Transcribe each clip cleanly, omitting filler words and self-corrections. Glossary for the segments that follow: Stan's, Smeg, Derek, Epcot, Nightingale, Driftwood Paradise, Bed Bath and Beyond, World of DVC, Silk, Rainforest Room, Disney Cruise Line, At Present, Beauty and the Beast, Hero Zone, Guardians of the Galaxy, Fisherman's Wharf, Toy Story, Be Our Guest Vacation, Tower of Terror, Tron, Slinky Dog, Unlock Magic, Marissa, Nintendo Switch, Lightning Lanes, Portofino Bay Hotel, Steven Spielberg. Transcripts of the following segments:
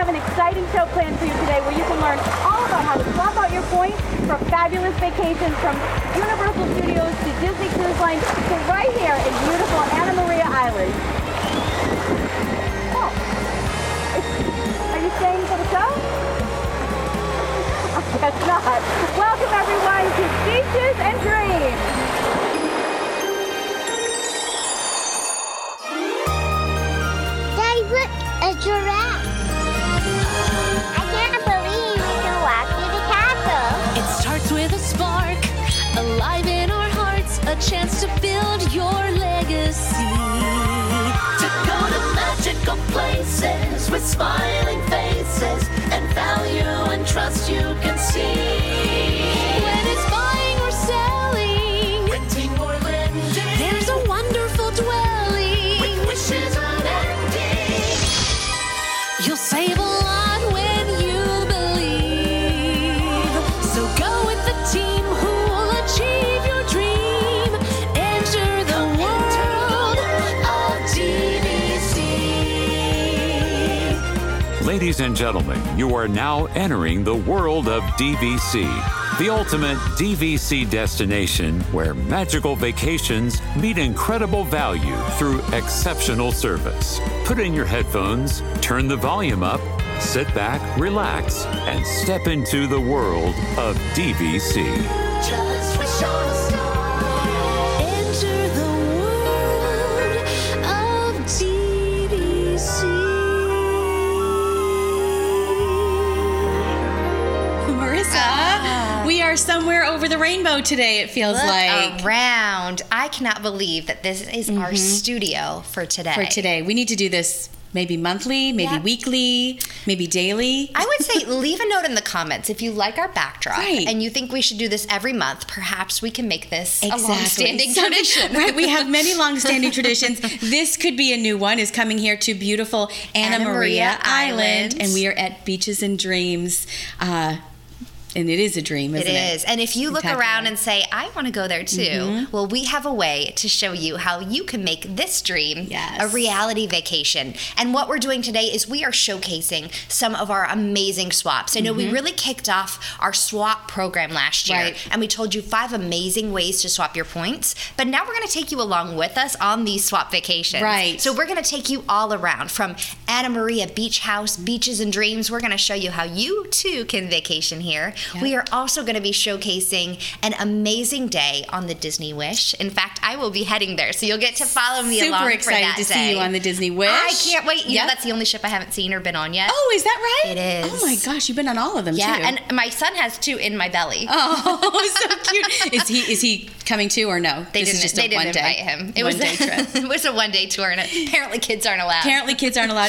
have an exciting show planned for you today where you can learn all about how to swap out your points for fabulous vacations from Universal Studios to Disney Cruise Line to right here in beautiful Anna Maria Island. Oh, are you staying for the show? I guess not. Welcome everyone to Beaches and Dreams. A giraffe. I can't believe we can walk through the castle. It starts with a spark, alive in our hearts, a chance to build your legacy. To go to magical places with smiling faces and value and trust you can see. When it's buying or selling, renting or lending, there's a wonderful dwelling with wishes you'll save a lot when you believe. So go with the team who will achieve your dream. Enter the world of DVC. Ladies and gentlemen, you are now entering the world of DVC, the ultimate DVC destination where magical vacations meet incredible value through exceptional service. Put in your headphones, turn the volume up, sit back, relax, and step into the world of DVC. Just wish on a star. Enter the world of DVC. Marissa. We are somewhere over the rainbow today, it feels like. Look around. I cannot believe that this is our studio for today. We need to do this maybe monthly, maybe weekly, maybe daily. I would say leave a note in the comments if you like our backdrop and you think we should do this every month. Perhaps we can make this a long-standing tradition. Right. We have many long-standing traditions. This could be a new one, is coming here to beautiful Anna Maria Island. And we are at Beaches and Dreams. And it is a dream, isn't it? It is. And if you look around and say, I want to go there too, well, we have a way to show you how you can make this dream a reality vacation. And what we're doing today is we are showcasing some of our amazing swaps. I know we really kicked off our swap program last year, and we told you 5 amazing ways to swap your points. But now we're going to take you along with us on these swap vacations. Right. So we're going to take you all around from Anna Maria Beach House, Beaches and Dreams. We're going to show you how you too can vacation here. Yep. We are also going to be showcasing an amazing day on the Disney Wish. In fact, I will be heading there, so you'll get to follow me along for that day. Super excited to see you on the Disney Wish. I can't wait. You know, that's the only ship I haven't seen or been on yet. Oh, is that right? It is. Oh my gosh, you've been on all of them too. Yeah, and my son has 2 in my belly. Oh, so cute. Is he coming too or no? They didn't invite him. It was a one-day trip. It was a one-day tour, and apparently kids aren't allowed.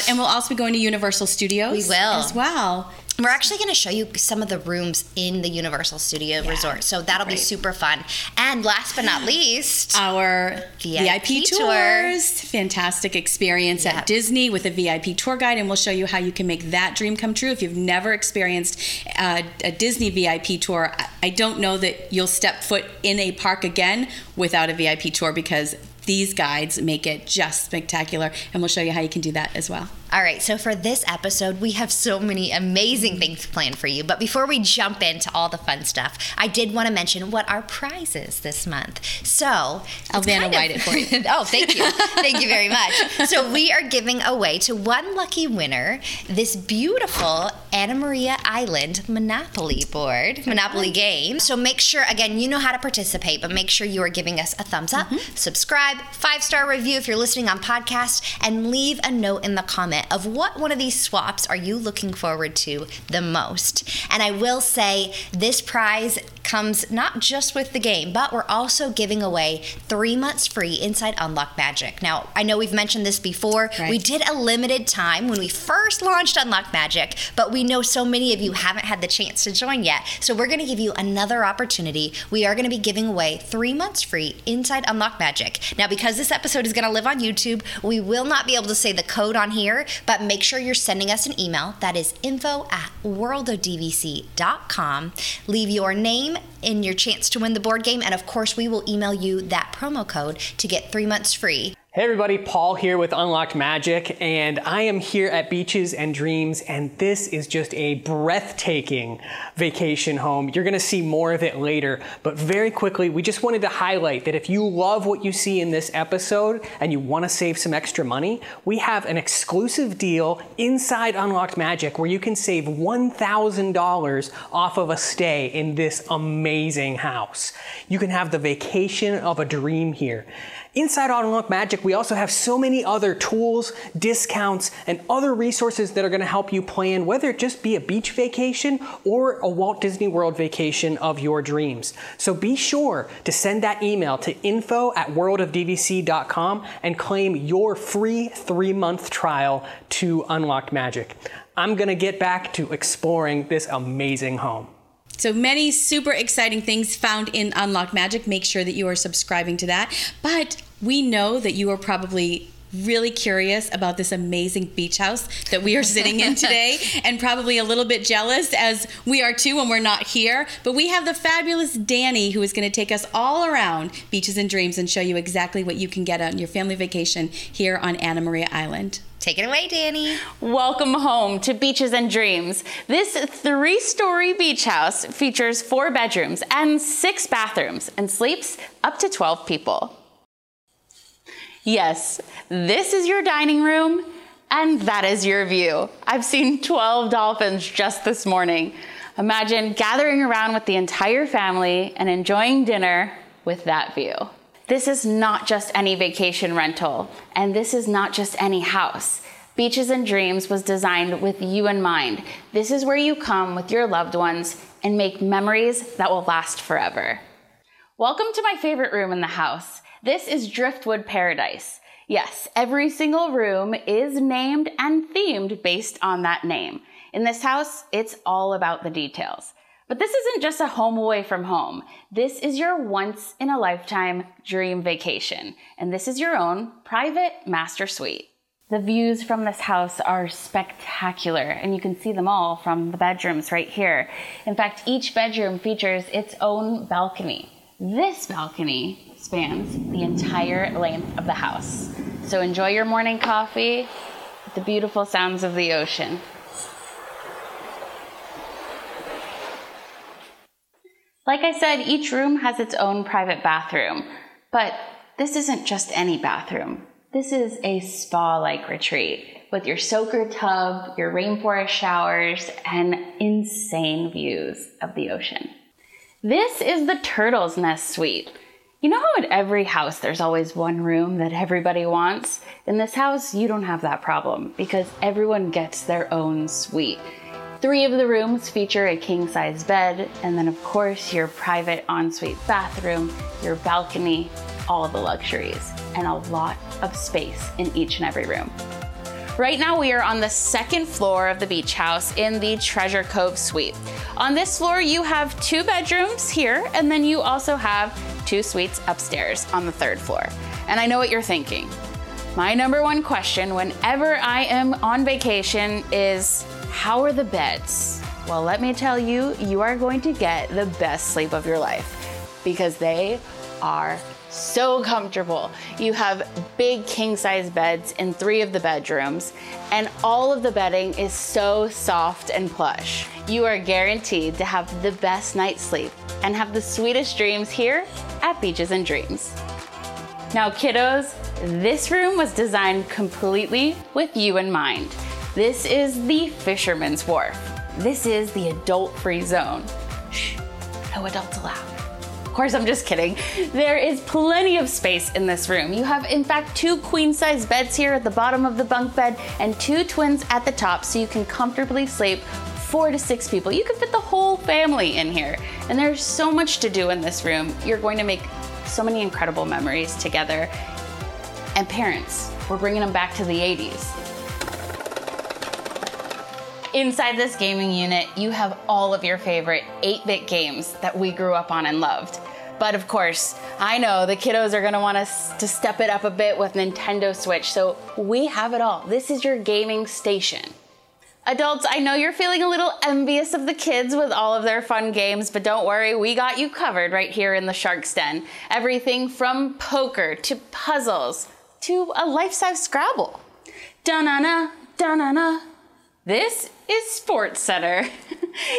And we'll also be going to Universal Studios. We will. As well. We're actually going to show you some of the rooms in the Universal Studio Resort, so that'll be super fun. And last but not least, our VIP tours. Fantastic experience at Disney with a VIP tour guide, and we'll show you how you can make that dream come true. If you've never experienced a Disney VIP tour, I don't know that you'll step foot in a park again without a VIP tour, because these guides make it just spectacular, and we'll show you how you can do that as well. All right, so for this episode, we have so many amazing things planned for you. But before we jump into all the fun stuff, I did want to mention what our prize is this month. So I'll Vanna White it for you. Oh, thank you. Thank you very much. So we are giving away to one lucky winner this beautiful Anna Maria Island Monopoly board, Monopoly game. So make sure, again, you know how to participate, but make sure you are giving us a thumbs up, subscribe, 5-star review if you're listening on podcast, and leave a note in the comment of what one of these swaps are you looking forward to the most. And I will say this prize comes not just with the game, but we're also giving away 3 months free inside Unlock Magic. Now, I know we've mentioned this before. Right. We did a limited time when we first launched Unlock Magic, but we know so many of you haven't had the chance to join yet. So we're going to give you another opportunity. We are going to be giving away 3 months free inside Unlock Magic. Now, because this episode is going to live on YouTube, we will not be able to say the code on here, but make sure you're sending us an email. That is info@worldofdvc.com. Leave your name and your chance to win the board game. And of course, we will email you that promo code to get 3 months free. Hey everybody, Paul here with Unlock Magic, and I am here at Beaches and Dreams, and this is just a breathtaking vacation home. You're gonna see more of it later, but very quickly, we just wanted to highlight that if you love what you see in this episode and you wanna save some extra money, we have an exclusive deal inside Unlock Magic where you can save $1,000 off of a stay in this amazing house. You can have the vacation of a dream here. Inside Unlock Magic, we also have so many other tools, discounts, and other resources that are gonna help you plan, whether it just be a beach vacation or a Walt Disney World vacation of your dreams. So be sure to send that email to info@worldofdvc.com and claim your free 3-month trial to Unlock Magic. I'm gonna get back to exploring this amazing home. So many super exciting things found in Unlock Magic. Make sure that you are subscribing to that. But we know that you are probably really curious about this amazing beach house that we are sitting in today and probably a little bit jealous, as we are too when we're not here. But we have the fabulous Danny, who is going to take us all around Beaches and Dreams and show you exactly what you can get on your family vacation here on Anna Maria Island. Take it away, Danny. Welcome home to Beaches and Dreams. This 3-story beach house features 4 bedrooms and 6 bathrooms and sleeps up to 12 people. Yes, this is your dining room, and that is your view. I've seen 12 dolphins just this morning. Imagine gathering around with the entire family and enjoying dinner with that view. This is not just any vacation rental, and this is not just any house. Beaches and Dreams was designed with you in mind. This is where you come with your loved ones and make memories that will last forever. Welcome to my favorite room in the house. This is Driftwood Paradise. Yes, every single room is named and themed based on that name. In this house, it's all about the details. But this isn't just a home away from home. This is your once-in-a-lifetime dream vacation. And this is your own private master suite. The views from this house are spectacular, and you can see them all from the bedrooms right here. In fact, each bedroom features its own balcony. This balcony spans the entire length of the house. So enjoy your morning coffee with the beautiful sounds of the ocean. Like I said, each room has its own private bathroom, but this isn't just any bathroom. This is a spa-like retreat with your soaker tub, your rainforest showers, and insane views of the ocean. This is the Turtle's Nest Suite. You know how at every house there's always one room that everybody wants? In this house, you don't have that problem because everyone gets their own suite. 3 of the rooms feature a king-size bed, and then of course your private ensuite bathroom, your balcony, all the luxuries, and a lot of space in each and every room. Right now we are on the 2nd floor of the beach house in the Treasure Cove suite. On this floor you have 2 bedrooms here, and then you also have 2 suites upstairs on the 3rd floor. And I know what you're thinking. My #1 question whenever I am on vacation is, how are the beds? Well, let me tell you, you are going to get the best sleep of your life because they are so comfortable. You have big king-size beds in 3 of the bedrooms, and all of the bedding is so soft and plush. You are guaranteed to have the best night's sleep and have the sweetest dreams here at Beaches and Dreams. Now, kiddos, this room was designed completely with you in mind. This is the Fisherman's Wharf. This is the adult-free zone. Shh, no adults allowed. Of course, I'm just kidding. There is plenty of space in this room. You have, in fact, 2 queen-size beds here at the bottom of the bunk bed and 2 twins at the top, so you can comfortably sleep 4 to 6 people. You can fit the whole family in here. And there's so much to do in this room. You're going to make so many incredible memories together. And parents, we're bringing them back to the 80s. Inside this gaming unit, you have all of your favorite 8-bit games that we grew up on and loved. But of course, I know the kiddos are gonna want us to step it up a bit with Nintendo Switch, so we have it all. This is your gaming station. Adults, I know you're feeling a little envious of the kids with all of their fun games, but don't worry, we got you covered right here in the Shark's Den. Everything from poker to puzzles to a life-size Scrabble. Da-na-na, da-na-na. This is Sports Center.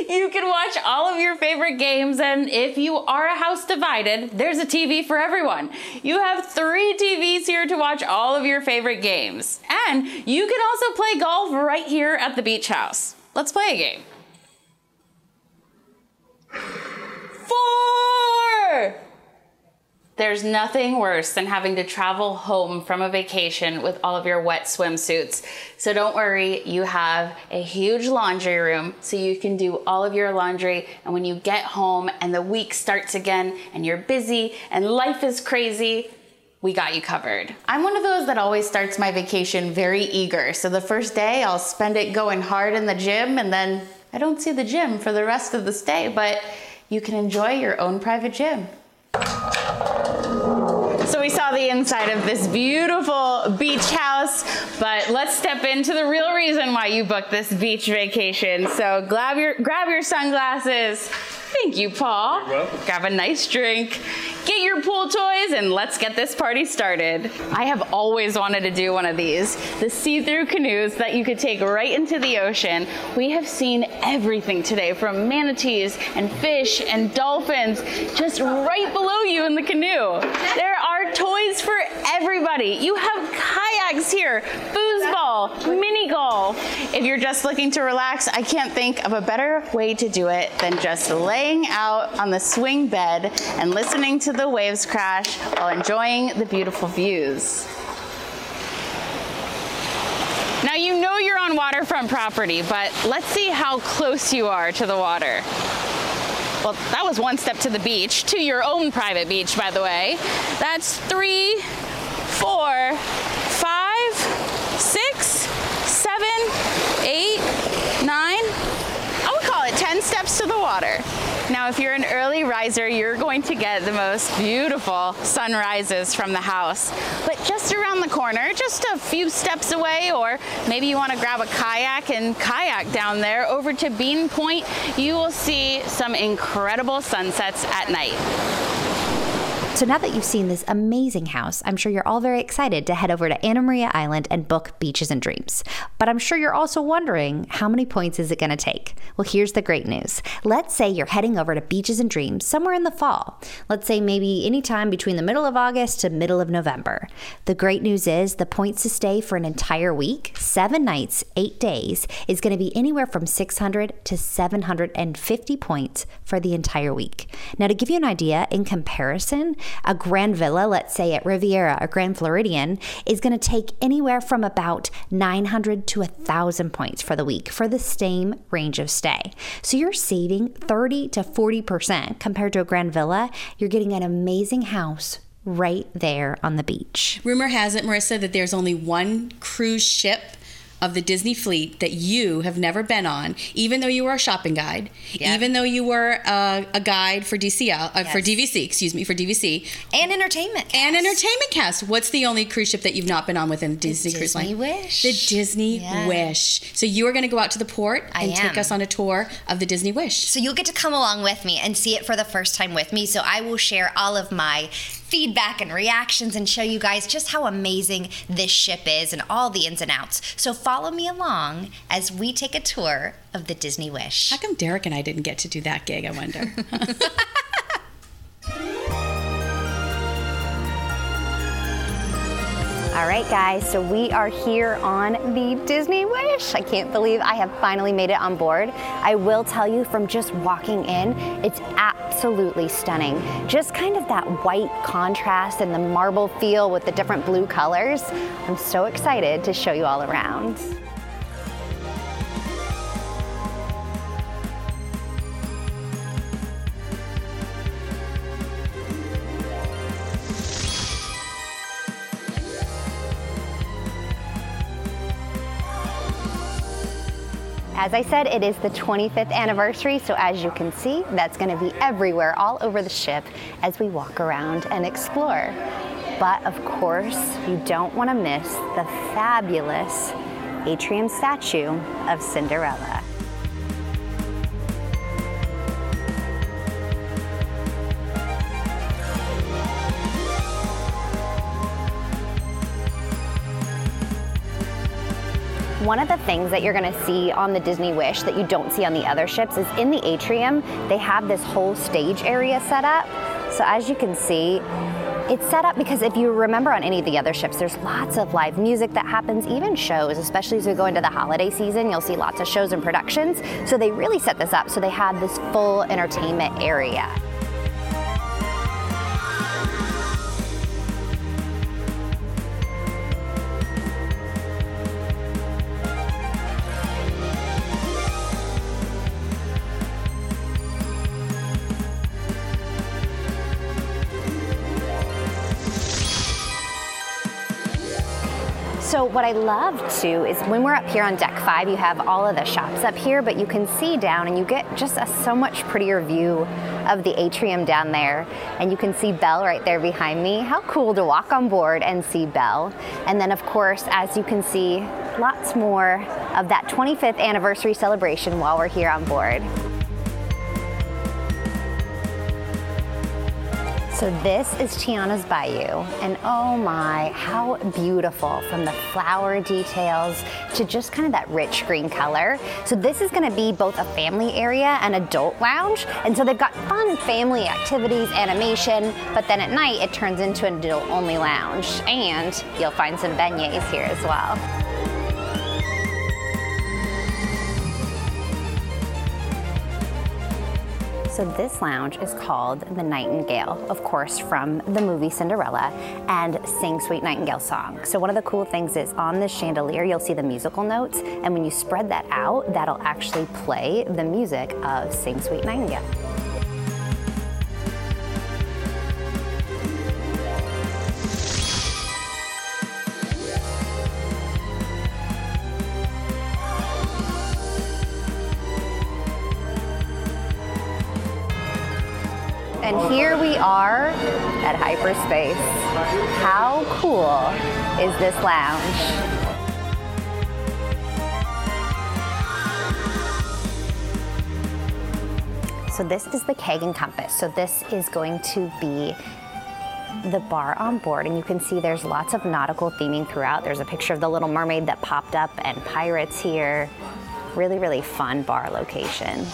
You can watch all of your favorite games, and if you are a house divided, there's a TV for everyone. You have 3 TVs here to watch all of your favorite games. And you can also play golf right here at the beach house. Let's play a game. 4! There's nothing worse than having to travel home from a vacation with all of your wet swimsuits. So don't worry, you have a huge laundry room so you can do all of your laundry. And when you get home and the week starts again and you're busy and life is crazy, we got you covered. I'm one of those that always starts my vacation very eager. So the first day I'll spend it going hard in the gym, and then I don't see the gym for the rest of the stay, but you can enjoy your own private gym. So we saw the inside of this beautiful beach house, but let's step into the real reason why you booked this beach vacation. So grab your sunglasses. Thank you, Paul. You're welcome. Grab a nice drink. Get your pool toys, and let's get this party started. I have always wanted to do one of these, the see-through canoes that you could take right into the ocean. We have seen everything today, from manatees and fish and dolphins, just right below you in the canoe. There are toys for everybody. You have kayaks here, foosball, mini golf. If you're just looking to relax, I can't think of a better way to do it than just laying out on the swing bed and listening to the waves crash while enjoying the beautiful views. Now you know you're on waterfront property, but let's see how close you are to the water. Well, that was one step to the beach, to your own private beach, by the way. That's 3, 4, 5, 6, 7, 8, 9, I would call it 10 steps to the water. Now, if you're an early riser, you're going to get the most beautiful sunrises from the house. But just around the corner, just a few steps away, or maybe you want to grab a kayak and kayak down there over to Bean Point, you will see some incredible sunsets at night. So now that you've seen this amazing house, I'm sure you're all very excited to head over to Anna Maria Island and book Beaches and Dreams. But I'm sure you're also wondering, how many points is it going to take? Well, here's the great news. Let's say you're heading over to Beaches and Dreams somewhere in the fall. Let's say maybe anytime between the middle of August to middle of November. The great news is the points to stay for an entire week, 7 nights, 8 days, is going to be anywhere from 600 to 750 points for the entire week. Now, to give you an idea, in comparison, a grand villa, let's say at Riviera or Grand Floridian, is going to take anywhere from about 900 to 1,000 points for the week for the same range of stay. So you're saving 30 to 40% compared to a grand villa. You're getting an amazing house right there on the beach. Rumor has it, Marissa, that there's only one cruise ship of the Disney fleet that you have never been on, even though you were a shopping guide, yep, even though you were a guide for DCL, yes, for DVC, excuse me, for DVC. And entertainment cast. And entertainment cast. What's the only cruise ship that you've not been on within the Disney Cruise Line? The Disney Wish. The Disney, yeah, Wish. So you are going to go out to the port and take us on a tour of the Disney Wish. So you'll get to come along with me and see it for the first time with me. So I will share all of my feedback and reactions and show you guys just how amazing this ship is and all the ins and outs. So follow me along as we take a tour of the Disney Wish. How come Derek and I didn't get to do that gig, I wonder? All right, guys, so we are here on the Disney Wish. I can't believe I have finally made it on board. I will tell you, from just walking in, it's absolutely stunning. Just kind of that white contrast and the marble feel with the different blue colors. I'm so excited to show you all around. As I said, it is the 25th anniversary, so as you can see, that's going to be everywhere all over the ship as we walk around and explore. But of course, you don't want to miss the fabulous atrium statue of Cinderella. One of the things that you're gonna see on the Disney Wish that you don't see on the other ships is in the atrium, they have this whole stage area set up. So as you can see, it's set up because if you remember on any of the other ships, there's lots of live music that happens, even shows, especially as we go into the holiday season, you'll see lots of shows and productions. So they really set this up so they have this full entertainment area. So what I love too is when we're up here on deck 5, you have all of the shops up here, but you can see down and you get just a so much prettier view of the atrium down there. And you can see Belle right there behind me. How cool to walk on board and see Belle. And then of course, as you can see, lots more of that 25th anniversary celebration while we're here on board. So this is Tiana's Bayou, and oh my, how beautiful, from the flower details to just kind of that rich green color. So this is gonna be both a family area and adult lounge, and so they've got fun family activities, animation, but then at night it turns into an adult-only lounge, and you'll find some beignets here as well. So this lounge is called the Nightingale, of course, from the movie Cinderella, and Sing Sweet Nightingale song. So one of the cool things is on this chandelier, you'll see the musical notes, and when you spread that out, that'll actually play the music of Sing Sweet Nightingale. And here we are at Hyperspace. How cool is this lounge? So this is the Keg and Compass. So this is going to be the bar on board, and you can see there's lots of nautical theming throughout. There's a picture of the Little Mermaid that popped up and pirates here. Really, really fun bar location.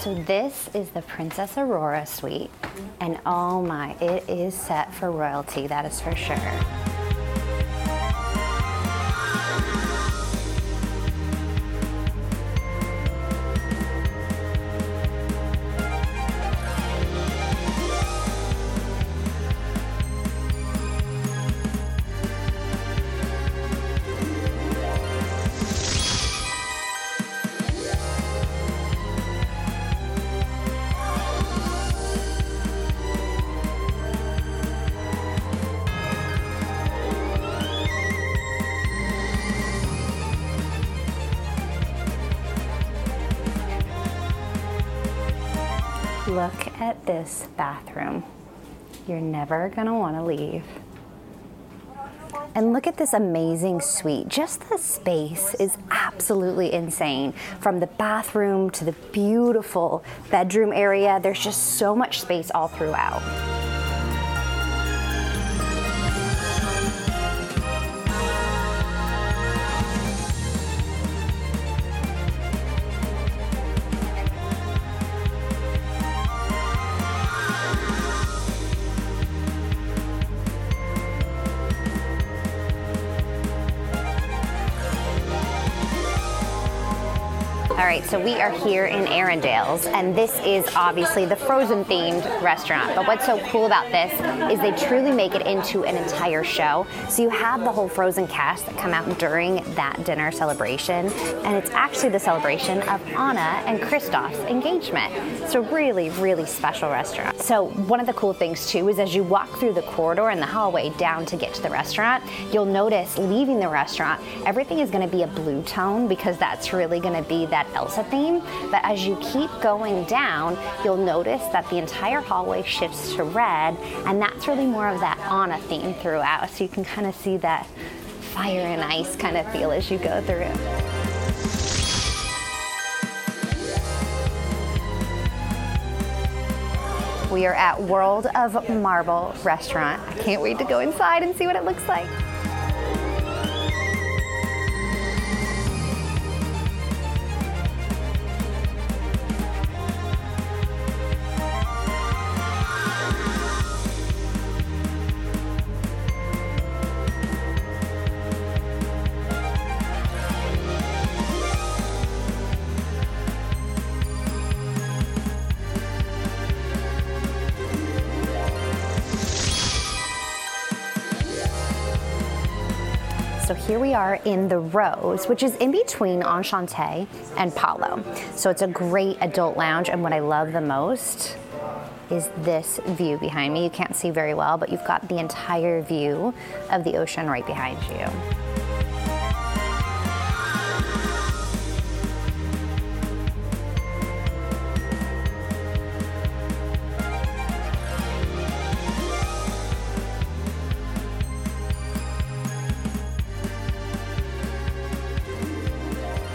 So this is the Princess Aurora Suite, and oh my, it is set for royalty, that is for sure. Look at this bathroom. You're never gonna wanna leave. And look at this amazing suite. Just the space is absolutely insane. From the bathroom to the beautiful bedroom area, there's just so much space all throughout. All right, so we are here in Arendelles, and this is obviously the Frozen-themed restaurant. But what's so cool about this is they truly make it into an entire show. So you have the whole Frozen cast that come out during that dinner celebration, and it's actually the celebration of Anna and Kristoff's engagement. It's a really, really special restaurant. So one of the cool things, too, is as you walk through the corridor and the hallway down to get to the restaurant, you'll notice leaving the restaurant, everything is going to be a blue tone because that's really going to be that Elsa theme, but as you keep going down, you'll notice that the entire hallway shifts to red, and that's really more of that Anna theme throughout, so you can kind of see that fire and ice kind of feel as you go through. We are at World of Marble Restaurant. I can't wait to go inside and see what it looks like. So here we are in the Rose, which is in between Enchanté and Palo. So it's a great adult lounge, and what I love the most is this view behind me. You can't see very well, but you've got the entire view of the ocean right behind you.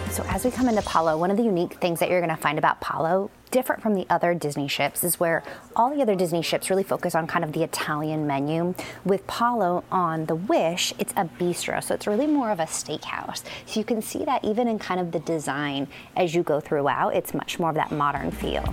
So as we come into Palo, one of the unique things that you're going to find about Palo, different from the other Disney ships, is where all the other Disney ships really focus on kind of the Italian menu. With Palo on the Wish, it's a bistro, so it's really more of a steakhouse. So you can see that even in kind of the design as you go throughout, it's much more of that modern feel.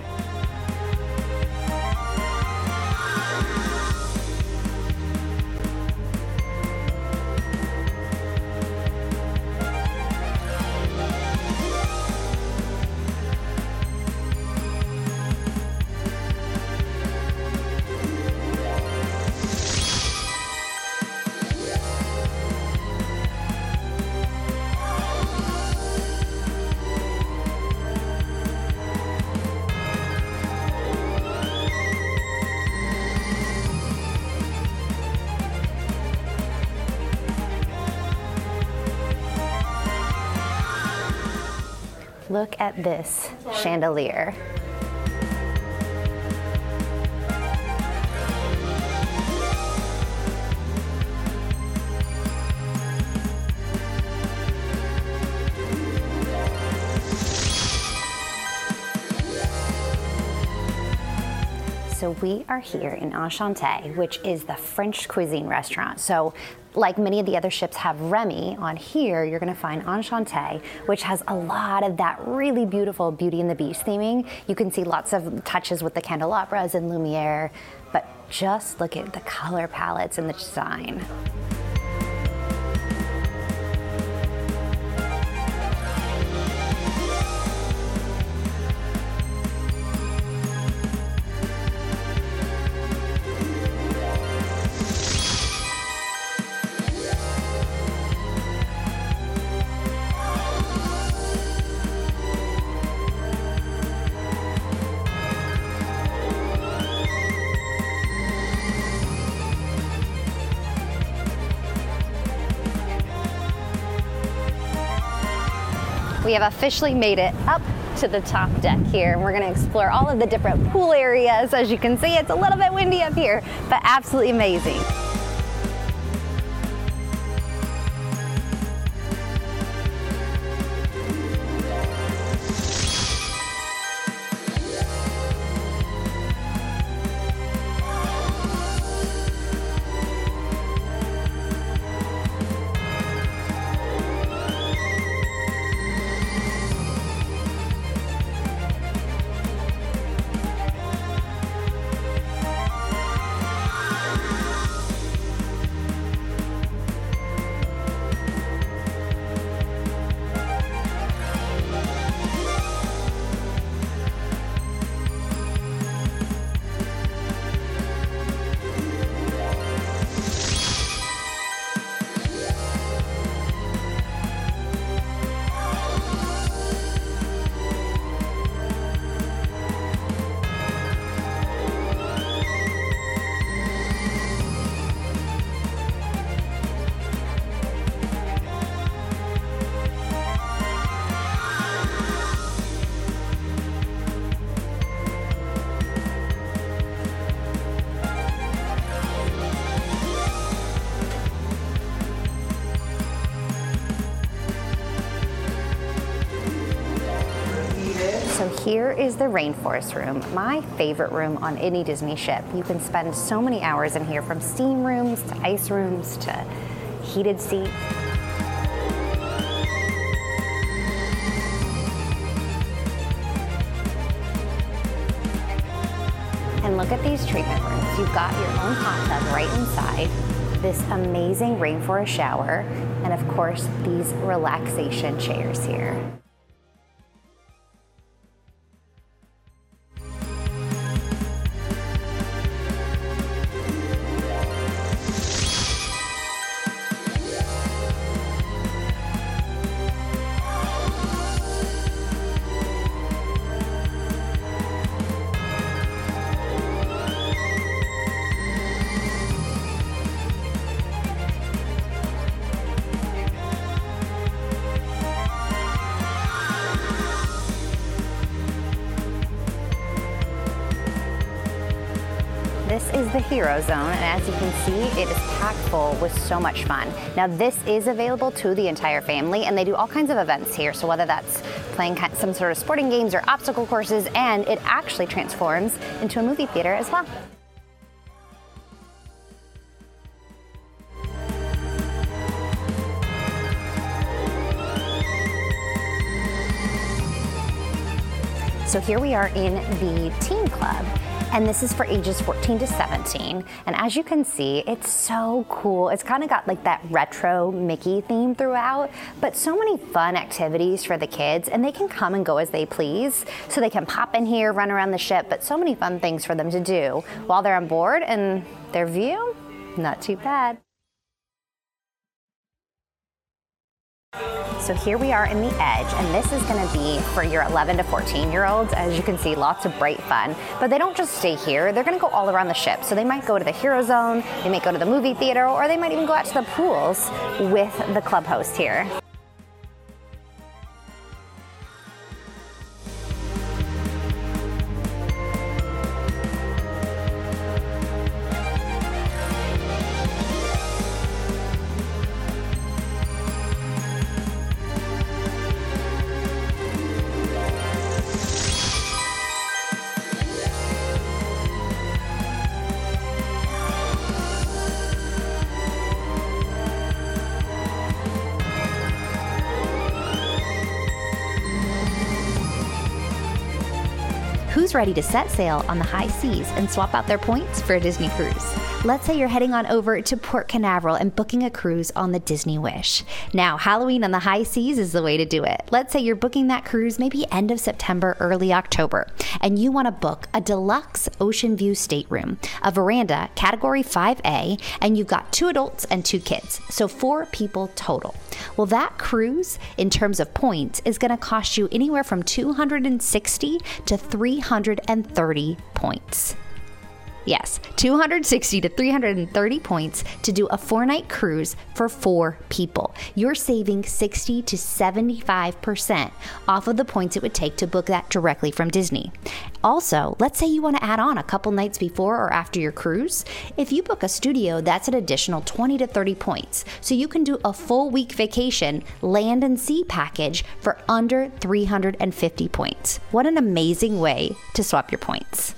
Look at this chandelier. So we are here in Enchanté, which is the French cuisine restaurant. So like many of the other ships have Remy, on here you're gonna find Enchanté, which has a lot of that really beautiful Beauty and the Beast theming. You can see lots of touches with the candelabras and lumiere, but just look at the color palettes and the design. We have officially made it up to the top deck here, and we're gonna explore all of the different pool areas. As you can see, it's a little bit windy up here, but absolutely amazing. So here is the Rainforest Room, my favorite room on any Disney ship. You can spend so many hours in here, from steam rooms to ice rooms to heated seats. And look at these treatment rooms. You've got your own hot tub right inside, this amazing rainforest shower, and of course, these relaxation chairs here. This is the Hero Zone, and as you can see, it is packed full with so much fun. Now, this is available to the entire family, and they do all kinds of events here. So whether that's playing some sort of sporting games or obstacle courses, and it actually transforms into a movie theater as well. So here we are in the Teen Club. And this is for ages 14 to 17. And as you can see, it's so cool. It's kind of got like that retro Mickey theme throughout, but so many fun activities for the kids, and they can come and go as they please. So they can pop in here, run around the ship, but so many fun things for them to do while they're on board, and their view, not too bad. So here we are in the Edge, and this is going to be for your 11 to 14-year-olds. As you can see, lots of bright fun, but they don't just stay here. They're going to go all around the ship. So they might go to the Hero Zone, they might go to the movie theater, or they might even go out to the pools with the club host here. Who's ready to set sail on the high seas and swap out their points for a Disney cruise? Let's say you're heading on over to Port Canaveral and booking a cruise on the Disney Wish. Now, Halloween on the high seas is the way to do it. Let's say you're booking that cruise maybe end of September, early October, and you want to book a deluxe ocean view stateroom, a veranda, category 5A, and you've got 2 adults and 2 kids, so 4 people total. Well, that cruise, in terms of points, is going to cost you anywhere from 260 to 330 points. Yes, 260 to 330 points to do a 4-night cruise for 4 people. You're saving 60 to 75% off of the points it would take to book that directly from Disney. Also, let's say you want to add on a couple nights before or after your cruise. If you book a studio, that's an additional 20 to 30 points. So you can do a full week vacation, land and sea package for under 350 points. What an amazing way to swap your points.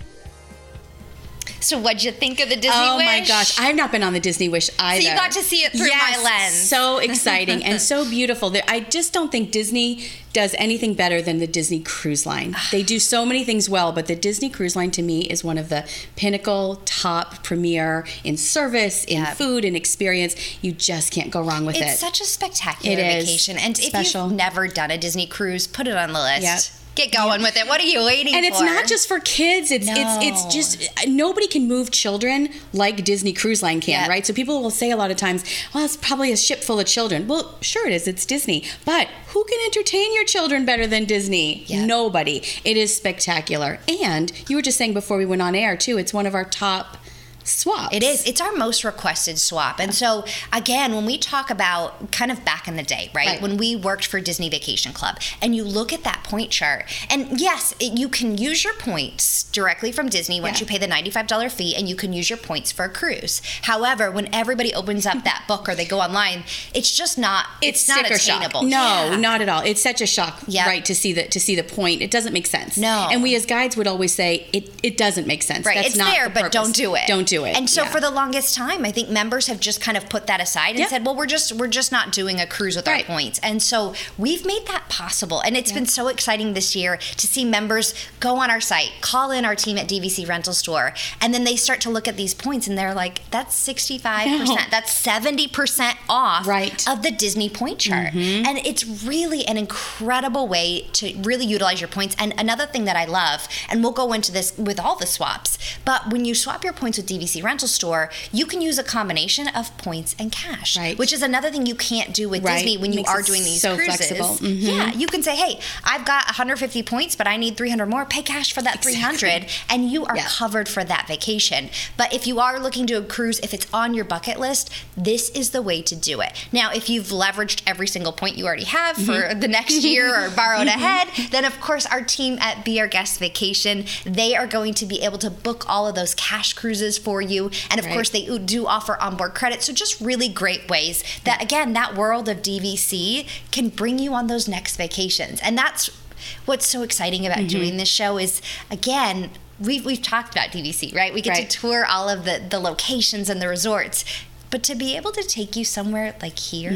So what'd you think of the Disney Wish? Oh my gosh, I've not been on the Disney Wish either. So you got to see it through my lens. So exciting and so beautiful. I just don't think Disney does anything better than the Disney Cruise Line. They do so many things well, but the Disney Cruise Line to me is one of the pinnacle, top, premier in service, in food, in experience. You just can't go wrong with it. It's such a spectacular vacation. And special. If you've never done a Disney cruise, put it on the list. Yep. Get going with it. What are you waiting for? And it's not just for kids. It's just, nobody can move children like Disney Cruise Line can, right? So people will say a lot of times, well, it's probably a ship full of children. Well, sure it is. It's Disney. But who can entertain your children better than Disney? Yep. Nobody. It is spectacular. And you were just saying before we went on air, too, it's one of our top swaps. It is. It's our most requested swap. And so, again, when we talk about kind of back in the day, right? When we worked for Disney Vacation Club, and you look at that point chart, and yes, you can use your points directly from Disney once you pay the $95 fee, and you can use your points for a cruise. However, when everybody opens up that book or they go online, it's just not, it's not attainable. Shock. No, not at all. It's such a shock, right, to see the point. It doesn't make sense. No. And we as guides would always say, it doesn't make sense. Right. That's it's not there, but don't do it. Don't do it. And so for the longest time, I think members have just kind of put that aside and said, well, we're just not doing a cruise with our points. And so we've made that possible. And it's been so exciting this year to see members go on our site, call in our team at DVC Rental Store, and then they start to look at these points and they're like, that's 65%. No. That's 70% off of the Disney point chart. Mm-hmm. And it's really an incredible way to really utilize your points. And another thing that I love, and we'll go into this with all the swaps, but when you swap your points with DVC Rental Store, you can use a combination of points and cash, which is another thing you can't do with Disney when you are doing these cruises. Flexible. Mm-hmm. Yeah, you can say, hey, I've got 150 points, but I need 300 more. Pay cash for that 300, and you are covered for that vacation. But if you are looking to a cruise, if it's on your bucket list, this is the way to do it. Now, if you've leveraged every single point you already have for the next year or borrowed ahead, then of course our team at Be Our Guest Vacation, they are going to be able to book all of those cash cruises for you. And of course they do offer onboard credit. So just really great ways that, again, that world of DVC can bring you on those next vacations. And that's what's so exciting about doing this show is, again, we've talked about DVC, right? We get to tour all of the locations and the resorts. But to be able to take you somewhere like here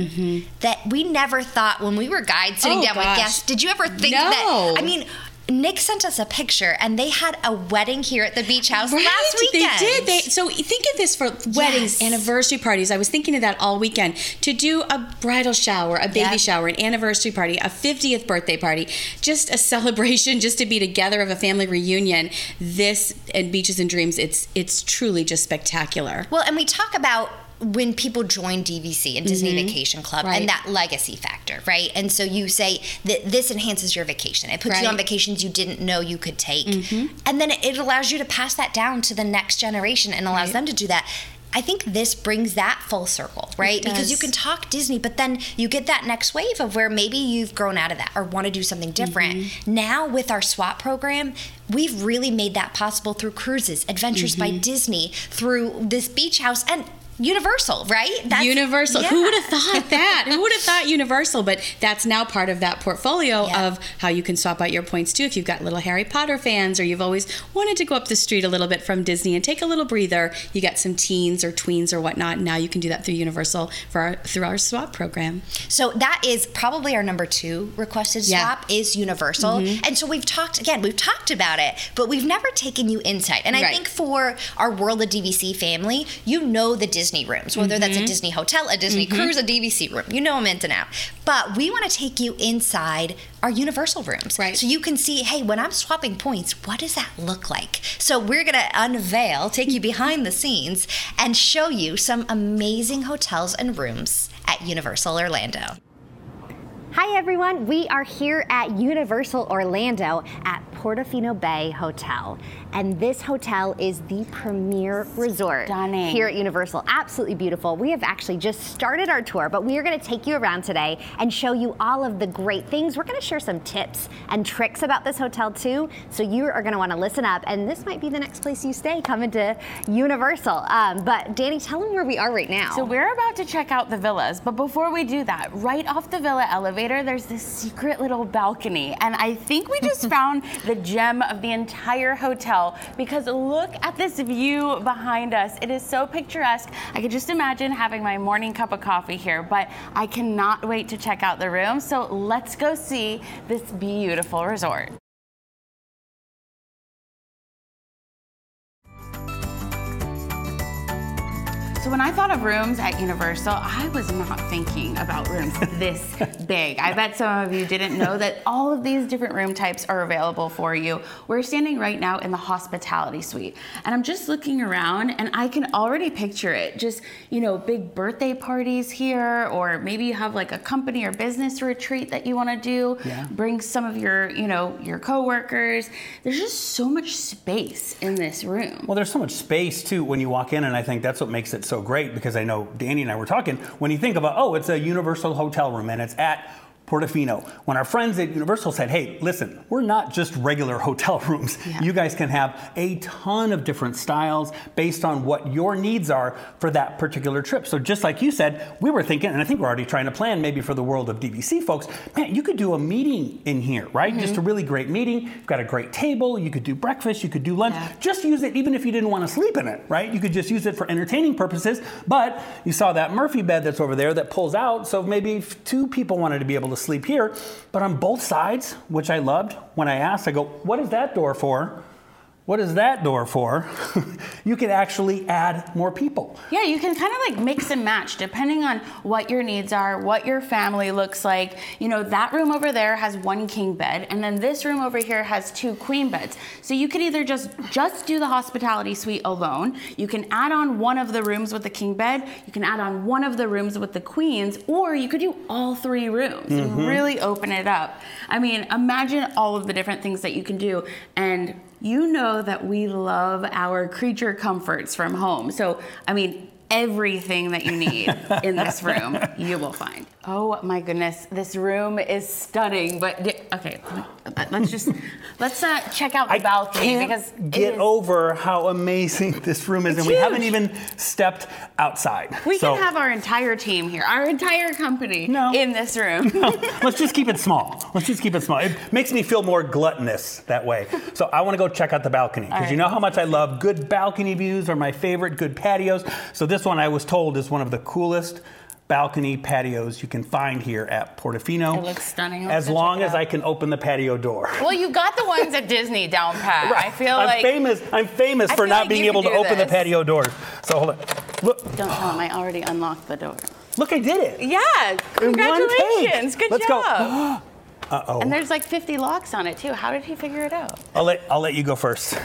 that we never thought when we were guides sitting down with guests, did you ever think that? I mean, Nick sent us a picture, and they had a wedding here at the beach house last weekend. They did. So think of this for weddings, anniversary parties. I was thinking of that all weekend. To do a bridal shower, a baby shower, an anniversary party, a 50th birthday party, just a celebration, just to be together of a family reunion. This and Beaches and Dreams, it's truly just spectacular. Well, and we talk about when people join DVC and Disney Vacation Club and that legacy factor, right? And so you say that this enhances your vacation. It puts you on vacations you didn't know you could take. And then it allows you to pass that down to the next generation and allows them to do that. I think this brings that full circle, right? Because you can talk Disney, but then you get that next wave of where maybe you've grown out of that or want to do something different. Now with our SWAP program, we've really made that possible through cruises, Adventures by Disney, through this beach house, and Universal, right? That's, Universal. Yeah. Who would have thought that? Who would have thought Universal? But that's now part of that portfolio of how you can swap out your points too. If you've got little Harry Potter fans, or you've always wanted to go up the street a little bit from Disney and take a little breather, you got some teens or tweens or whatnot. Now you can do that through Universal through our swap program. So that is probably our number 2 requested swap is Universal. And so we've talked about it, but we've never taken you inside. And I think for our World of DVC family, you know the Disney rooms, whether that's a Disney hotel, a Disney cruise, a DVC room. You know them in and out. But we want to take you inside our Universal rooms. Right. So you can see, hey, when I'm swapping points, what does that look like? So we're going to unveil, take you behind the scenes, and show you some amazing hotels and rooms at Universal Orlando. Hi everyone, we are here at Universal Orlando at Portofino Bay Hotel. And this hotel is the premier resort here at Universal. Absolutely beautiful. We have actually just started our tour, but we are gonna take you around today and show you all of the great things. We're gonna share some tips and tricks about this hotel too, so you are gonna wanna listen up, and this might be the next place you stay coming to Universal. But Danny, tell them where we are right now. So we're about to check out the villas, but before we do that, right off the villa elevator, there's this secret little balcony, and I think we just found the gem of the entire hotel, because look at this view behind us. It is so picturesque. I could just imagine having my morning cup of coffee here, but I cannot wait to check out the room. So let's go see this beautiful resort. So when I thought of rooms at Universal, I was not thinking about rooms this big. I bet some of you didn't know that all of these different room types are available for you. We're standing right now in the hospitality suite, and I'm just looking around and I can already picture it. Just, you know, big birthday parties here, or maybe you have like a company or business retreat that you want to do. Yeah. Bring some of your, you know, your coworkers. There's just so much space in this room. Well, there's so much space too when you walk in, and I think that's what makes it so great, because I know Danny and I were talking, when you think about, oh, it's a Universal hotel room and it's at Portofino. When our friends at Universal said, hey, listen, we're not just regular hotel rooms. Yeah. You guys can have a ton of different styles based on what your needs are for that particular trip. So just like you said, we were thinking, and I think we're already trying to plan maybe for the World of DVC folks, man, you could do a meeting in here, right? Mm-hmm. Just a really great meeting. You've got a great table. You could do breakfast. You could do lunch. Yeah. Just use it even if you didn't want to sleep in it, right? You could just use it for entertaining purposes. But you saw that Murphy bed that's over there that pulls out. So maybe if two people wanted to be able to sleep here, but on both sides, which I loved. When I asked, I go, what is that door for? What is that door for? You can actually add more people. Yeah, you can kind of like mix and match depending on what your needs are, what your family looks like. You know, that room over there has one king bed, and then this room over here has two queen beds. So you could either just do the hospitality suite alone. You can add on one of the rooms with the king bed. You can add on one of the rooms with the queens, or you could do all three rooms and really open it up. I mean, imagine all of the different things that you can do. And you know that we love our creature comforts from home. So, I mean, everything that you need in this room, you will find. Oh my goodness, this room is stunning, but okay, let's check out the balcony, because I can't get over how amazing this room is, and it's huge. We haven't even stepped outside. We can have our entire team here, our entire company in this room. Let's just keep it small. It makes me feel more gluttonous that way. So I want to go check out the balcony, because you know how much I love good balcony views, are my favorite, good patios. So this one I was told is one of the coolest balcony patios you can find here at Portofino. It looks stunning. As long as I can open the patio door. Well, you got the ones at Disney down pat. Right. I'm famous for not being able to open the patio doors. So hold on. Look. Don't tell him I already unlocked the door. Look, I did it. Yeah. Congratulations. Good job. Let's go. Uh-oh. And there's like 50 locks on it too. How did he figure it out? I'll let you go first.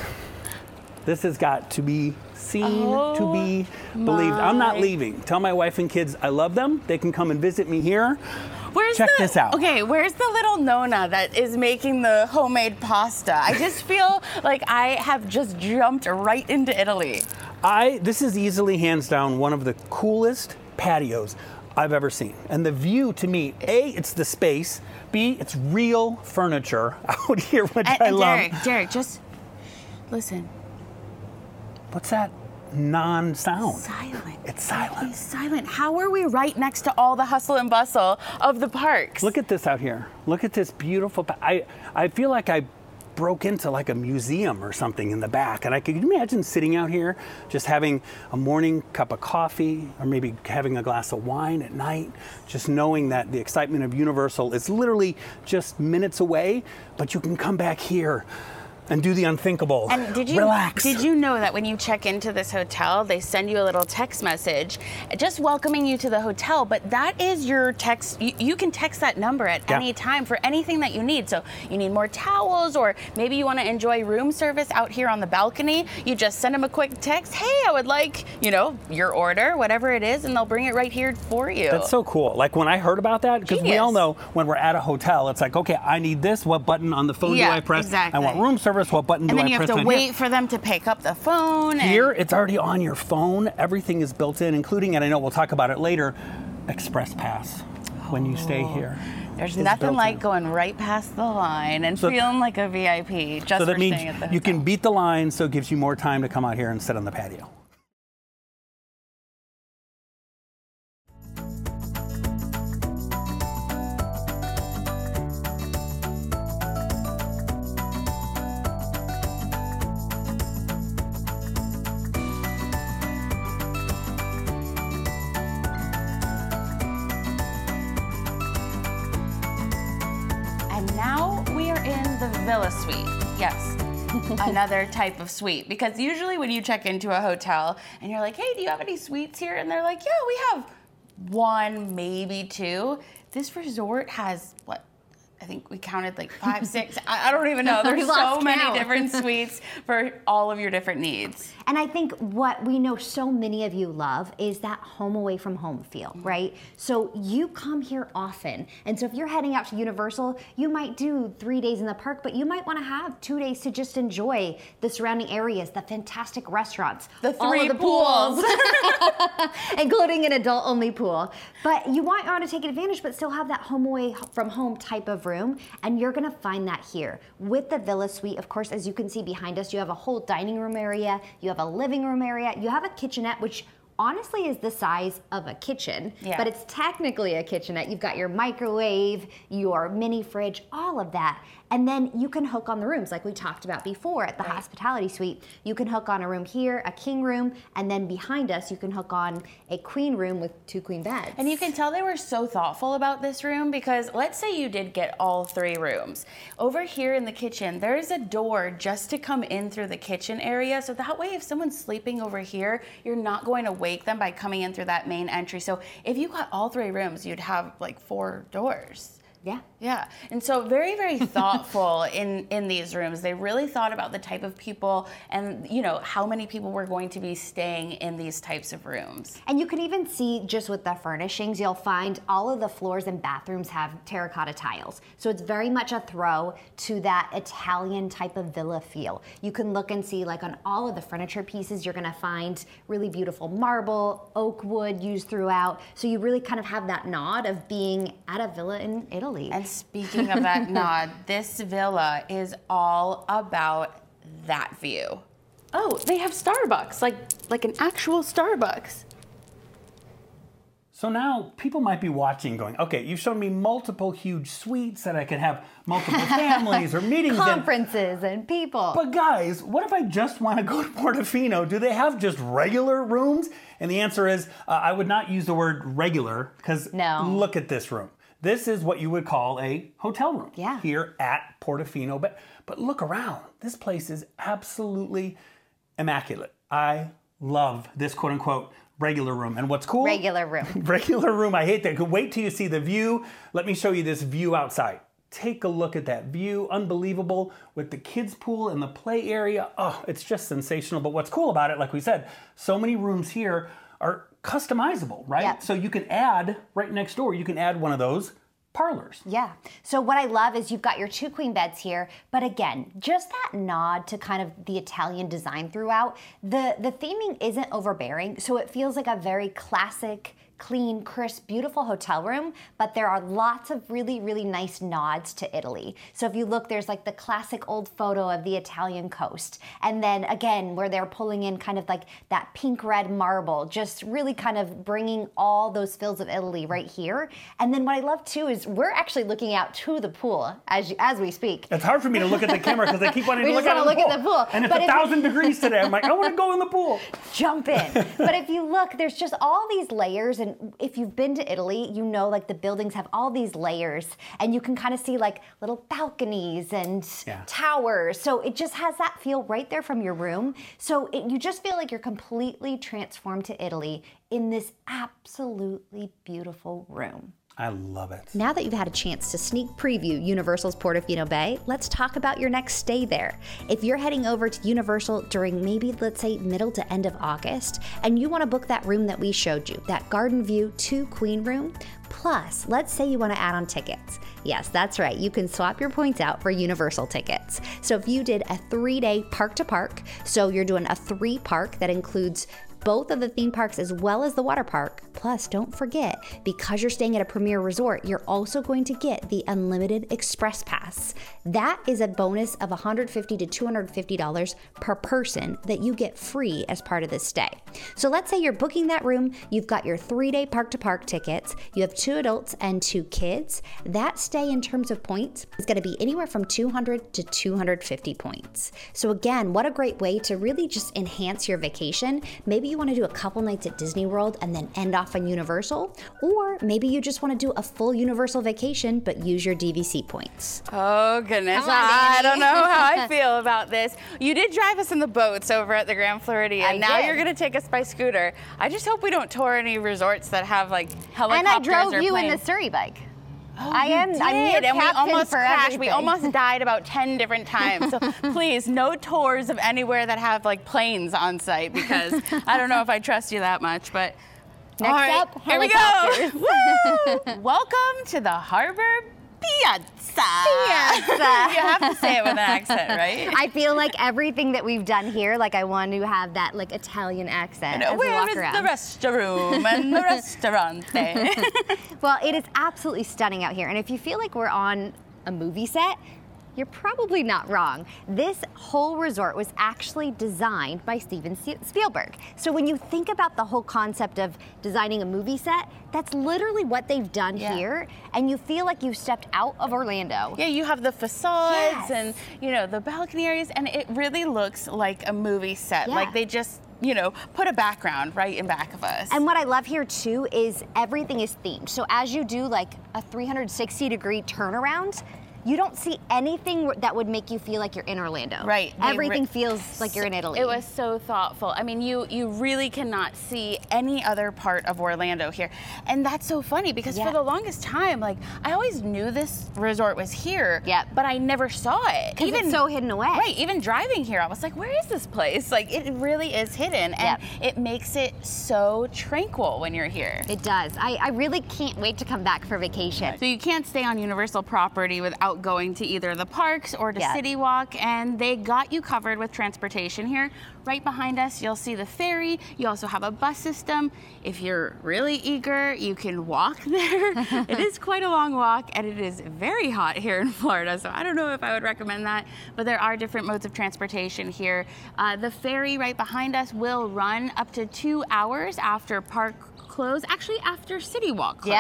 This has got to be seen to be believed. I'm not leaving. Tell my wife and kids I love them. They can come and visit me here. Check this out. Okay, where's the little Nona that is making the homemade pasta? I just feel like I have just jumped right into Italy. This is easily, hands down, one of the coolest patios I've ever seen. And the view, to me, A, it's the space. B, it's real furniture out here, which I love. Derek, just listen. What's that non-sound? Silent. It's silent. It's silent. How are we right next to all the hustle and bustle of the parks? Look at this out here. Look at this beautiful. I feel like I broke into like a museum or something in the back. And I could imagine sitting out here just having a morning cup of coffee, or maybe having a glass of wine at night, just knowing that the excitement of Universal is literally just minutes away, but you can come back here and do the unthinkable. And relax. Did you know that when you check into this hotel, they send you a little text message just welcoming you to the hotel? But that is your text. You can text that number at any time for anything that you need. So you need more towels, or maybe you want to enjoy room service out here on the balcony. You just send them a quick text. Hey, I would like, you know, your order, whatever it is, and they'll bring it right here for you. That's so cool. Like when I heard about that, because we all know when we're at a hotel, it's like, okay, I need this. What button on the phone do I press? Exactly. I want room service. What button do I press? And then you have to wait for them to pick up the phone. Here, it's already on your phone. Everything is built in, including, and I know we'll talk about it later, Express Pass when you stay here. There's nothing like going right past the line and feeling like a VIP just for staying at the hotel. You can beat the line, so it gives you more time to come out here and sit on the patio. Villa Suite, yes. another type of suite. Because usually when you check into a hotel and you're like, hey, do you have any suites here? And they're like, yeah, we have one, maybe two. This resort has, what, I think we counted like five, six, I don't even know. There's so many different suites for all of your different needs. And I think what we know so many of you love is that home away from home feel, right? So you come here often. And so if you're heading out to Universal, you might do 3 days in the park, but you might want to have 2 days to just enjoy the surrounding areas, the fantastic restaurants, the all of the pools, including an adult-only pool. But you want to take advantage, but still have that home away from home type of room, and you're going to find that here with the Villa Suite. Of course, as you can see behind us, you have a whole dining room area, you have a living room area, you have a kitchenette, which honestly is the size of a kitchen, but it's technically a kitchenette. You've got your microwave, your mini fridge, all of that. And then you can hook on the rooms like we talked about before at the hospitality suite. You can hook on a room here, a king room, and then behind us you can hook on a queen room with two queen beds. And you can tell they were so thoughtful about this room because let's say you did get all three rooms. Over here in the kitchen, there is a door just to come in through the kitchen area. So that way if someone's sleeping over here, you're not going to wake them by coming in through that main entry. So if you got all three rooms, you'd have like four doors. Yeah. Yeah. And so very, very thoughtful in these rooms. They really thought about the type of people and, you know, how many people were going to be staying in these types of rooms. And you can even see just with the furnishings, you'll find all of the floors and bathrooms have terracotta tiles. So it's very much a throw to that Italian type of villa feel. You can look and see like on all of the furniture pieces, you're going to find really beautiful marble, oak wood used throughout. So you really kind of have that nod of being at a villa in Italy. And speaking of that nod, this villa is all about that view. Oh, they have Starbucks, like an actual Starbucks. So now people might be watching going, okay, you've shown me multiple huge suites that I can have multiple families or meetings. Conferences and people. But guys, what if I just want to go to Portofino? Do they have just regular rooms? And the answer is, I would not use the word regular because look at this room. This is what you would call a hotel room here at Portofino. But look around. This place is absolutely immaculate. I love this quote-unquote regular room. And what's cool? Regular room. Regular room. I hate that. Wait till you see the view. Let me show you this view outside. Take a look at that view. Unbelievable. With the kids' pool and the play area. Oh, it's just sensational. But what's cool about it, like we said, so many rooms here are customizable, right? Yep. So you can add, right next door, you can add one of those parlors. Yeah. So what I love is you've got your two queen beds here, but again, just that nod to kind of the Italian design throughout. The theming isn't overbearing, so it feels like a very classic, clean, crisp, beautiful hotel room, but there are lots of really, really nice nods to Italy. So if you look, there's like the classic old photo of the Italian coast. And then again, where they're pulling in kind of like that pink red marble, just really kind of bringing all those feels of Italy right here. And then what I love too is we're actually looking out to the pool as we speak. It's hard for me to look at the camera because I keep wanting to look out at the pool. And it's 1,000 degrees today. I'm like, I want to go in the pool. Jump in. But if you look, there's just all these layers. And if you've been to Italy, you know, like the buildings have all these layers and you can kind of see like little balconies and towers. So it just has that feel right there from your room. So you just feel like you're completely transformed to Italy in this absolutely beautiful room. I love it. Now that you've had a chance to sneak preview Universal's Portofino Bay, let's talk about your next stay there. If you're heading over to Universal during maybe, let's say, middle to end of August, and you want to book that room that we showed you, that Garden View 2 Queen Room, plus, let's say you want to add on tickets. Yes, that's right. You can swap your points out for Universal tickets. So if you did a 3-day park to park, so you're doing a 3-park that includes both of the theme parks as well as the water park. Plus, don't forget, because you're staying at a premier resort, you're also going to get the Unlimited Express Pass. That is a bonus of $150 to $250 per person that you get free as part of this stay. So let's say you're booking that room, you've got your 3-day park-to-park tickets, you have 2 adults and 2 kids. That stay in terms of points is going to be anywhere from 200 to 250 points. So again, what a great way to really just enhance your vacation. Maybe you you want to do a couple nights at Disney World and then end off on Universal, or maybe you just want to do a full Universal vacation but use your DVC points. Oh, goodness. I don't know how I feel about this. You did drive us in the boats over at the Grand Floridian. Now you're going to take us by scooter. I just hope we don't tour any resorts that have like helicopters. And I drove you planes. In the Surrey bike. Oh, I'm near captain. And we almost crashed. Everything. We almost died about 10 different times. So please, no tours of anywhere that have like planes on site, because I don't know if I trust you that much. But next up, helicopters. Here we go. Woo! Welcome to the Harbor Piazza. You have to say it with an accent, right? I feel like everything that we've done here, like I want to have that like Italian accent as we walk around. Where is the restroom and the restaurante? Well, it is absolutely stunning out here. And if you feel like we're on a movie set, you're probably not wrong. This whole resort was actually designed by Steven Spielberg. So when you think about the whole concept of designing a movie set, that's literally what they've done here. And you feel like you stepped out of Orlando. Yeah, you have the facades and, you know, the balcony areas, and it really looks like a movie set. Like they just, you know, put a background right in back of us. And what I love here too is everything is themed. So as you do like a 360 degree turnaround, you don't see anything that would make you feel like you're in Orlando. Right. Everything feels like you're in Italy. It was so thoughtful. I mean, you really cannot see any other part of Orlando here. And that's so funny, because for the longest time, like, I always knew this resort was here, but I never saw it. Because it's so hidden away. Right. Even driving here, I was like, where is this place? Like, it really is hidden. And it makes it so tranquil when you're here. It does. I really can't wait to come back for vacation. So you can't stay on Universal property without going to either the parks or to City Walk, and they got you covered with transportation here. Right behind us, you'll see the ferry. You also have a bus system. If you're really eager, you can walk there. It is quite a long walk, and it is very hot here in Florida, so I don't know if I would recommend that, but there are different modes of transportation here. The ferry right behind us will run up to 2 hours after park close, actually after City Walk close,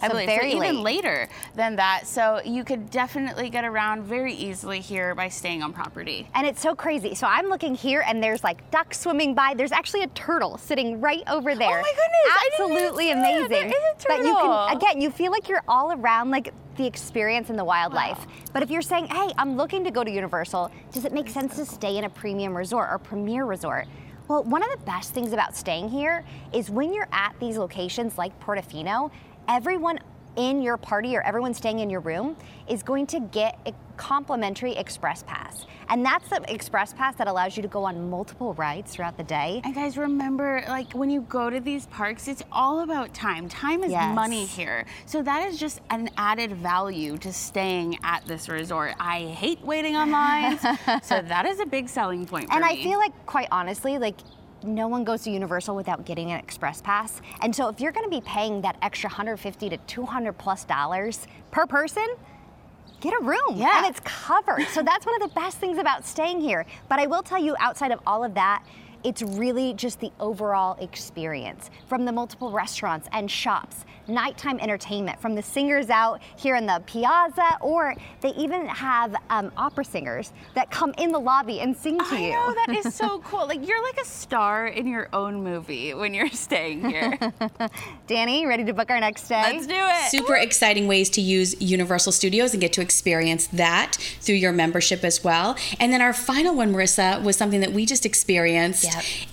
I believe, so even later than that. So you could definitely get around very easily here by staying on property. And it's so crazy. So I'm looking here, and there's like ducks swimming by. There's actually a turtle sitting right over there. Oh my goodness! Absolutely amazing. There is a turtle. But you can, again, you feel like you're all around like the experience and the wildlife. Wow. But if you're saying, hey, I'm looking to go to Universal, does it make sense to stay in a premium resort or premier resort? Well, one of the best things about staying here is when you're at these locations like Portofino, everyone in your party or everyone staying in your room is going to get a complimentary express pass. And that's the express pass that allows you to go on multiple rides throughout the day. And guys, remember, like, when you go to these parks, it's all about time. Time is money here. So that is just an added value to staying at this resort. I hate waiting on lines. So that is a big selling point for me. And I feel like, quite honestly, like, no one goes to Universal without getting an express pass. And so if you're going to be paying that extra $150 to $200+ per person, get a room. Yeah. And it's covered. So that's one of the best things about staying here. But I will tell you, outside of all of that, it's really just the overall experience, from the multiple restaurants and shops, nighttime entertainment, from the singers out here in the piazza, or they even have opera singers that come in the lobby and sing to you. I know, that is so cool. Like, you're like a star in your own movie when you're staying here. Danny, ready to book our next day? Let's do it. Super exciting ways to use Universal Studios and get to experience that through your membership as well. And then our final one, Marissa, was something that we just experienced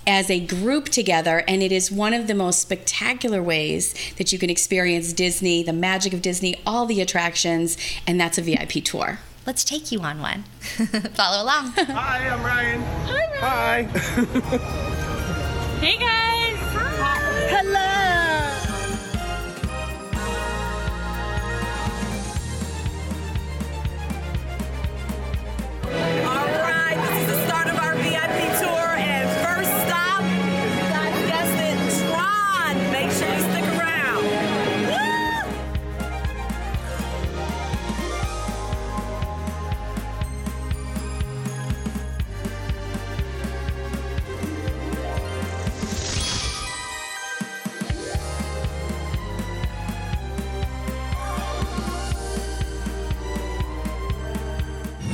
as a group together, and it is one of the most spectacular ways that you can experience Disney, the magic of Disney, all the attractions, and that's a VIP tour. Let's take you on one. Follow along. Hi, I'm Ryan. Hi, Ryan. Hi. Hey, guys. Hi. Hello.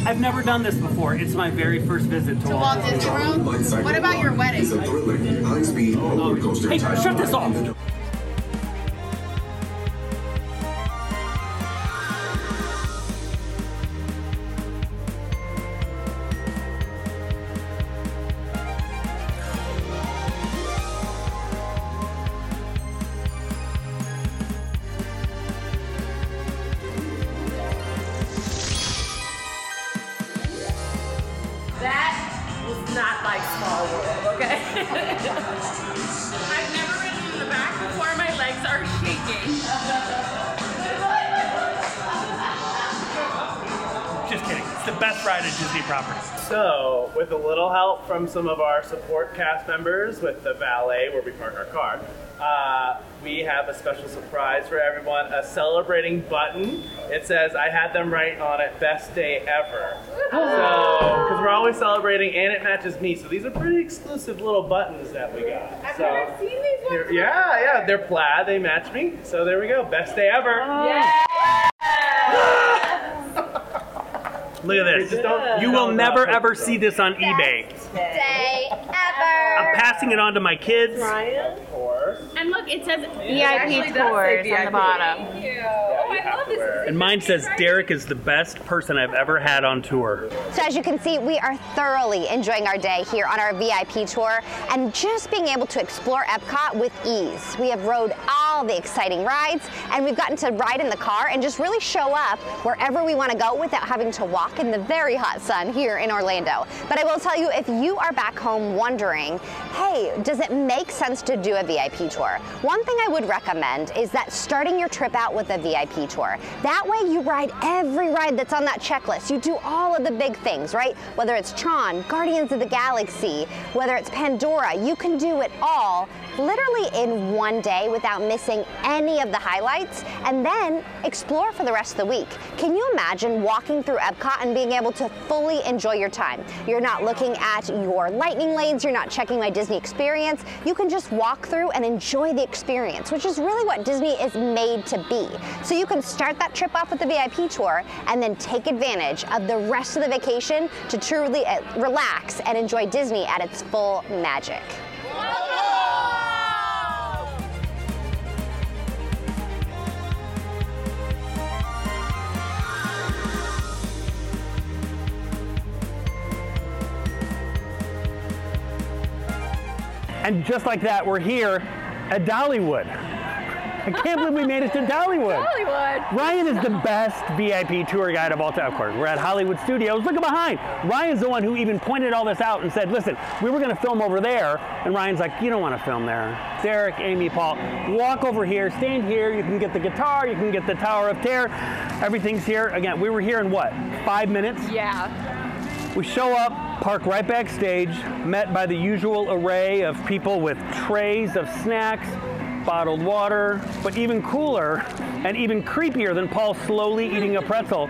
I've never done this before. It's my very first visit to Walt Disney World. What about your wedding? It's a thrilling, high-speed roller coaster. Hey, shut this off! So, with a little help from some of our support cast members with the valet, where we park our car, we have a special surprise for everyone, a celebrating button. It says, I had them write on it, best day ever. So, because we're always celebrating and it matches me. So these are pretty exclusive little buttons that we got. I've never seen these ones. Yeah, they're plaid, they match me. So there we go, best day ever. Yeah. Look at this. You will never ever see this on eBay. Best day ever. I'm passing it on to my kids. Ryan. And look, it says VIP tours on the bottom. Thank you. Oh, I love this. And mine says Derek is the best person I've ever had on tour. So as you can see, we are thoroughly enjoying our day here on our VIP tour and just being able to explore Epcot with ease. We have rode all the exciting rides and we've gotten to ride in the car and just really show up wherever we want to go without having to walk in the very hot sun here in Orlando. But I will tell you, if you are back home wondering, hey, does it make sense to do a VIP tour? One thing I would recommend is that starting your trip out with a VIP tour. That way you ride every ride that's on that checklist. You do all of the big things, right? Whether it's Tron, Guardians of the Galaxy, whether it's Pandora, you can do it all literally in one day without missing any of the highlights, and then explore for the rest of the week. Can you imagine walking through Epcot and being able to fully enjoy your time? You're not looking at your lightning lanes, you're not checking my Disney experience. You can just walk through and enjoy the experience, which is really what Disney is made to be. So you can start that trip off with the VIP tour and then take advantage of the rest of the vacation to truly relax and enjoy Disney at its full magic. And just like that, we're here at Dollywood. I can't believe we made it to Dollywood. Dollywood. Ryan is the best VIP tour guide of all time. Of course, we're at Hollywood Studios. Looking behind. Ryan's the one who even pointed all this out and said, listen, we were going to film over there. And Ryan's like, you don't want to film there. Derek, Amy, Paul, walk over here, stand here. You can get the guitar. You can get the Tower of Terror. Everything's here. Again, we were here in what, 5 minutes? Yeah. We show up. Park right backstage, met by the usual array of people with trays of snacks, bottled water, but even cooler and even creepier than Paul slowly eating a pretzel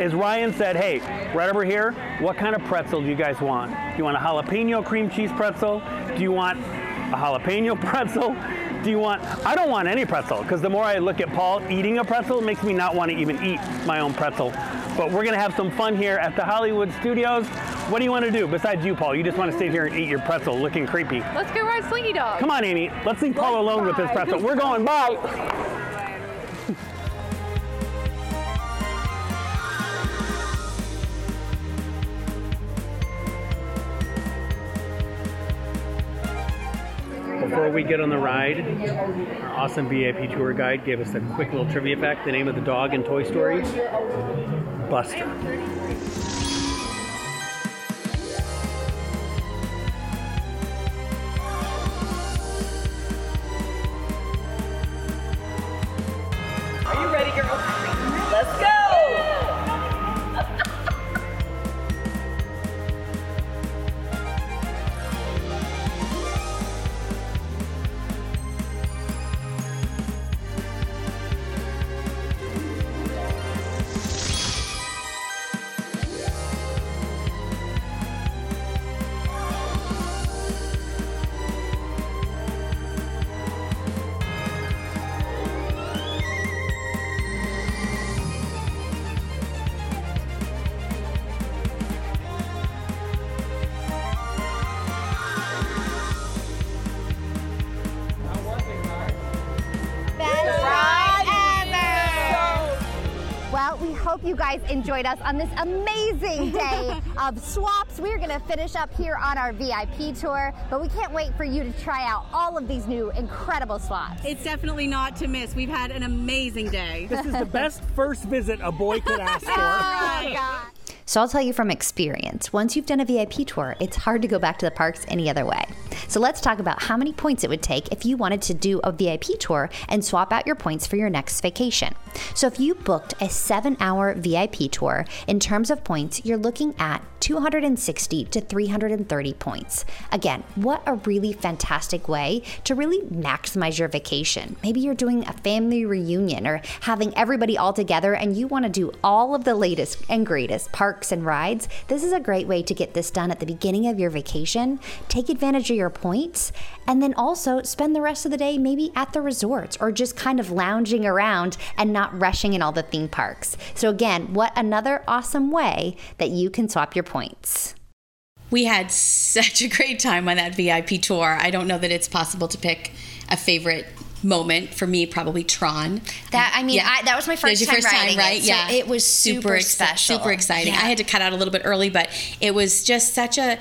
is Ryan said, hey, right over here, what kind of pretzel do you guys want? Do you want a jalapeno cream cheese pretzel? Do you want a jalapeno pretzel? Do you want, I don't want any pretzel, because the more I look at Paul eating a pretzel, it makes me not want to even eat my own pretzel. But we're gonna have some fun here at the Hollywood Studios. What do you want to do besides you, Paul? You just want to sit here and eat your pretzel looking creepy. Let's go ride Slinky Dog. Come on, Amy. Let's leave Paul alone with his pretzel. We're going. Bye. Before we get on the ride, our awesome VIP tour guide gave us a quick little trivia fact. The name of the dog in Toy Story? Buster. Are you ready, girl? Let's go! hope you guys enjoyed us on this amazing day of swaps. We're going to finish up here on our VIP tour, but we can't wait for you to try out all of these new incredible swaps. It's definitely not to miss. We've had an amazing day. This is the best first visit a boy could ask for. Oh, God. So I'll tell you from experience, once you've done a VIP tour, it's hard to go back to the parks any other way. So let's talk about how many points it would take if you wanted to do a VIP tour and swap out your points for your next vacation. So if you booked a 7-hour VIP tour, in terms of points, you're looking at 260 to 330 points. Again, what a really fantastic way to really maximize your vacation. Maybe you're doing a family reunion or having everybody all together and you want to do all of the latest and greatest park and rides. This is a great way to get this done at the beginning of your vacation, take advantage of your points, and then also spend the rest of the day maybe at the resorts or just kind of lounging around and not rushing in all the theme parks. So again, what another awesome way that you can swap your points. We had such a great time on that VIP tour. I don't know that it's possible to pick a favorite moment. For me, probably Tron. That was my first time riding it. So yeah, it was super special, super exciting. Yeah. I had to cut out a little bit early, but it was just such a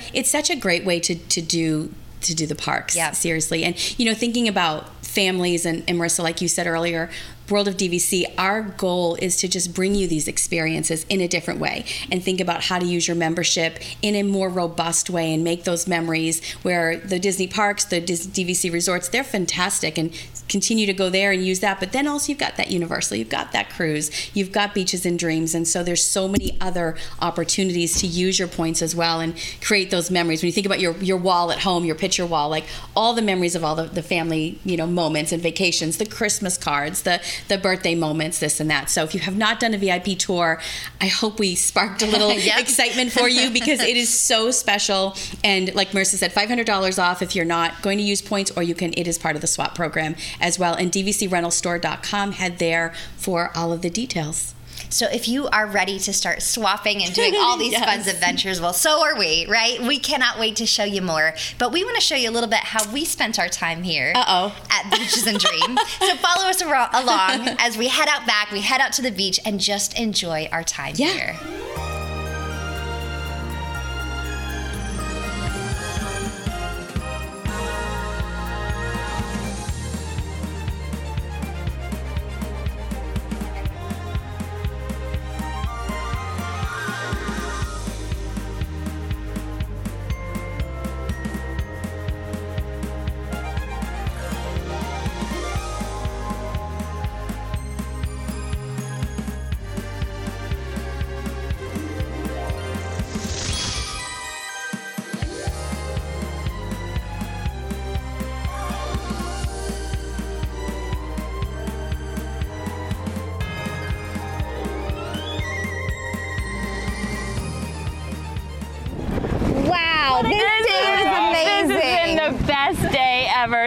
great way to do the parks. Yeah, seriously. And thinking about families and Marissa, like you said earlier, World of DVC, our goal is to just bring you these experiences in a different way and think about how to use your membership in a more robust way and make those memories where the Disney parks, the DVC resorts, they're fantastic and continue to go there and use that. But then also you've got that Universal, you've got that cruise, you've got Beaches and Dreams. And so there's so many other opportunities to use your points as well and create those memories. When you think about your wall at home, your picture wall, like all the memories of all the family, moments and vacations, the Christmas cards, the birthday moments, this and that. So if you have not done a VIP tour, I hope we sparked a little excitement for you, because it is so special. And like Marissa said, $500 off if you're not going to use points, or it is part of the swap program as well. And DVCRentalStore.com, head there for all of the details. So if you are ready to start swapping and doing all these fun adventures, well, so are we, right? We cannot wait to show you more. But we want to show you a little bit how we spent our time here at Beaches and Dreams. So follow us along as we head out back, we head out to the beach, and just enjoy our time here.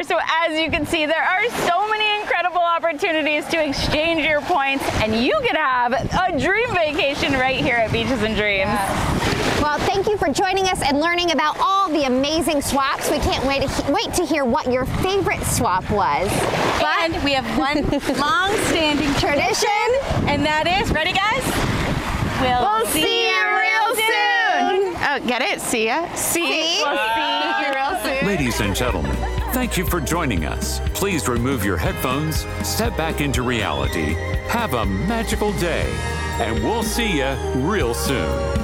So as you can see, there are so many incredible opportunities to exchange your points, and you could have a dream vacation right here at Beaches and Dreams. Yes. Well, thank you for joining us and learning about all the amazing swaps. We can't wait to hear what your favorite swap was. But and we have one long-standing tradition, and that is, ready guys? We'll see you real soon. Oh, get it? See ya. See? We'll see you real soon. Ladies and gentlemen, thank you for joining us. Please remove your headphones, step back into reality, have a magical day, and we'll see you real soon.